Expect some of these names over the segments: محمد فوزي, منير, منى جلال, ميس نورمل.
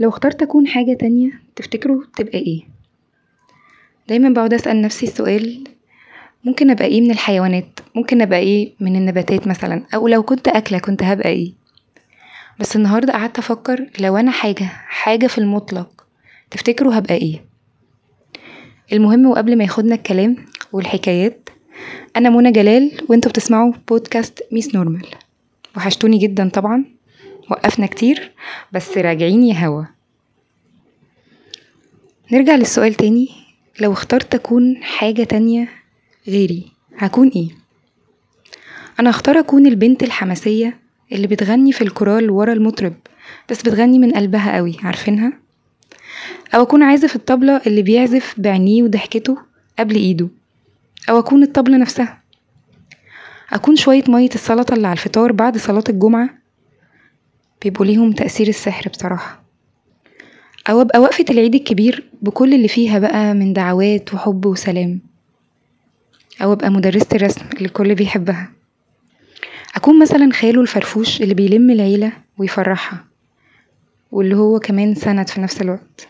لو اخترت اكون حاجة تانية تفتكروا تبقى ايه؟ دايما بقعد اسأل نفسي السؤال، ممكن ابقى ايه من الحيوانات، ممكن ابقى ايه من النباتات مثلا، او لو كنت اكلة كنت هبقى ايه. بس النهاردة قعدت افكر، لو انا حاجة في المطلق تفتكروا هبقى ايه؟ المهم، وقبل ما ياخدنا الكلام والحكايات، انا منى جلال وانتوا بتسمعوا بودكاست ميس نورمل. وحشتوني جدا طبعا، وقفنا كتير بس راجعين يا هوا. نرجع للسؤال تاني، لو اخترت اكون حاجة تانية غيري هكون ايه؟ انا اختار اكون البنت الحماسية اللي بتغني في الكورال ورا المطرب، بس بتغني من قلبها قوي، عارفينها؟ او اكون عازف الطبلة اللي بيعزف بعينيه وضحكته قبل ايده، او اكون الطبلة نفسها. اكون شوية مية السلطة اللي على الفطار بعد صلاة الجمعة، بيبقوا ليهم تأثير السحر بصراحة. او ابقى وقفة العيد الكبير بكل اللي فيها بقى من دعوات وحب وسلام. او ابقى مدرسة الرسم اللي الكل بيحبها. اكون مثلا خاله الفرفوش اللي بيلم العيلة ويفرحها، واللي هو كمان سند في نفس الوقت.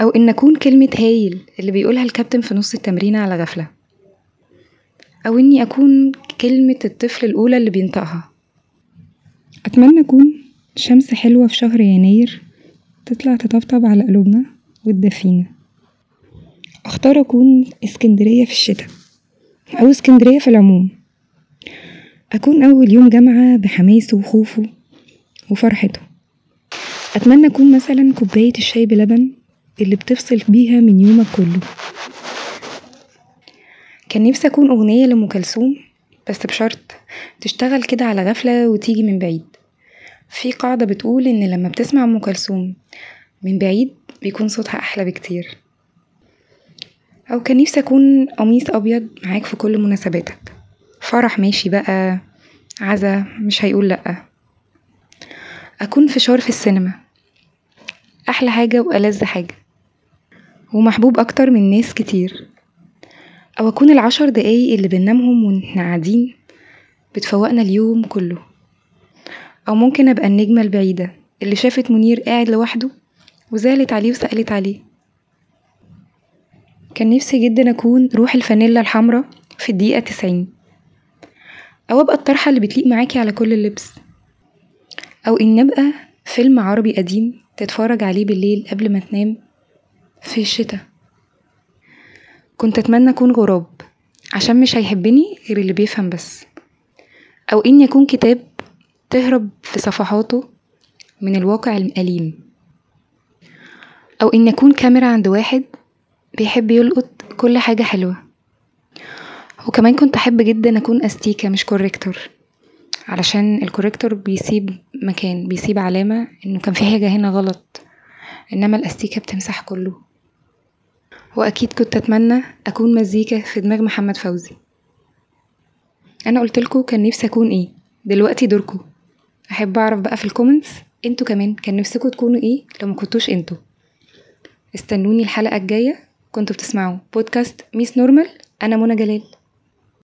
او ان اكون كلمة هايل اللي بيقولها الكابتن في نص التمرين على غفلة. او اني اكون كلمة الطفل الاولى اللي بينطقها. اتمنى اكون شمس حلوة في شهر يناير تطلع تطبطب على قلوبنا وتدفينا. اختار اكون اسكندرية في الشتاء، او اسكندرية في العموم. اكون اول يوم جامعة بحماسه وخوفه وفرحته. اتمنى اكون مثلا كوباية الشاي بلبن اللي بتفصل بيها من يومك كله. كان نفسي اكون اغنية لأم كلثوم، بس بشرط تشتغل كده على غفلة وتيجي من بعيد. في قاعدة بتقول ان لما بتسمع أم كلثوم من بعيد بيكون صوتها احلى بكتير. او كان نفسي اكون قميص ابيض معاك في كل مناسباتك، فرح ماشي بقى، عزا مش هيقول لأ. اكون فشار في السينما، احلى حاجة وألذ حاجة ومحبوب اكتر من ناس كتير. او اكون 10 دقايق اللي بننامهم واحنا قاعدين بتفوقنا اليوم كله. او ممكن ابقى النجمة البعيدة اللي شافت منير قاعد لوحده وزعلت عليه وسألت عليه. كان نفسي جدا اكون روح الفانيلا الحمراء في الدقيقة 90. او ابقى الطرحة اللي بتليق معاكي على كل اللبس. او ان ابقى فيلم عربي قديم تتفرج عليه بالليل قبل ما تنام في الشتاء. كنت اتمنى اكون غراب، عشان مش هيحبني غير اللي بيفهم بس. او اني اكون كتاب تهرب في صفحاته من الواقع الأليم. او اني اكون كاميرا عند واحد بيحب يلقط كل حاجة حلوة. وكمان كنت احب جدا اكون استيكة مش كوريكتور، علشان الكوريكتور بيسيب علامة انه كان في حاجة هنا غلط، انما الاستيكة بتمسح كله. واكيد كنت اتمنى اكون مزيكا في دماغ محمد فوزي. انا قلتلكوا كان نفسي اكون ايه، دلوقتي دوركو. احب اعرف بقى في الكومنتس انتوا كمان كان نفسكوا تكونوا ايه لو ما كنتوش انتوا. استنوني الحلقة الجاية. كنتوا بتسمعوا بودكاست ميس نورمل، انا منى جلال.